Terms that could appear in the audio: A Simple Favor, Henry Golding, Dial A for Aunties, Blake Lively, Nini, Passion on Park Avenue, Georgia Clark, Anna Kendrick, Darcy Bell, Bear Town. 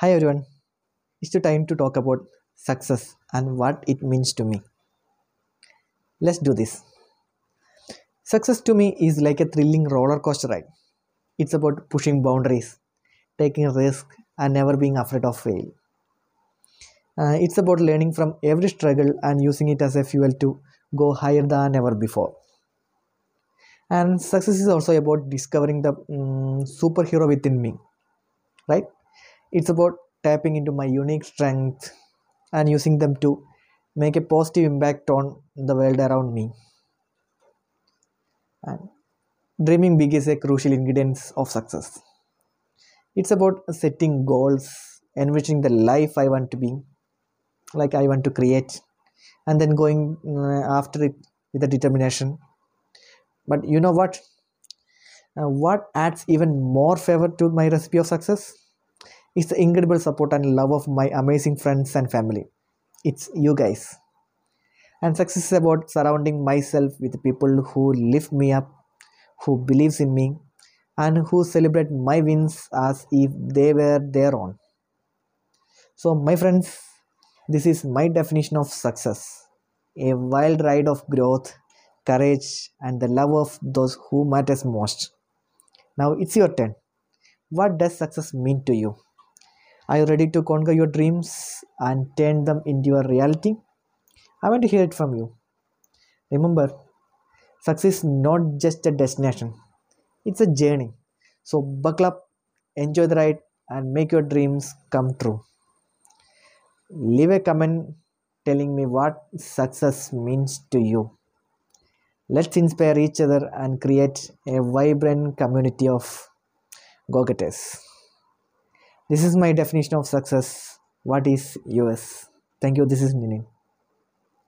Hi everyone, it's the time to talk about success and what it means to me. Let's do this. Success to me is like a thrilling roller coaster ride. It's about pushing boundaries, taking risks, and never being afraid of fail. It's about learning from every struggle and using it as a fuel to go higher than ever before. And success is also about discovering the superhero within me, right? It's about tapping into my unique strengths and using them to make a positive impact on the world around me. And dreaming big is a crucial ingredient of success. It's about setting goals, envisioning the life I want to be, like I want to create, and then going after it with a determination. But you know what? What adds even more flavor to my recipe of success? It's the incredible support and love of my amazing friends and family. It's you guys. And success is about surrounding myself with people who lift me up, who believes in me, and who celebrate my wins as if they were their own. So my friends, this is my definition of success. A wild ride of growth, courage, and the love of those who matters most. Now it's your turn. What does success mean to you? Are you ready to conquer your dreams and turn them into your reality? I want to hear it from you. Remember, success is not just a destination. It's a journey. So buckle up, enjoy the ride, and make your dreams come true. Leave a comment telling me what success means to you. Let's inspire each other and create a vibrant community of go-getters. This is my definition of success. What is yours? Thank you. This is Nini.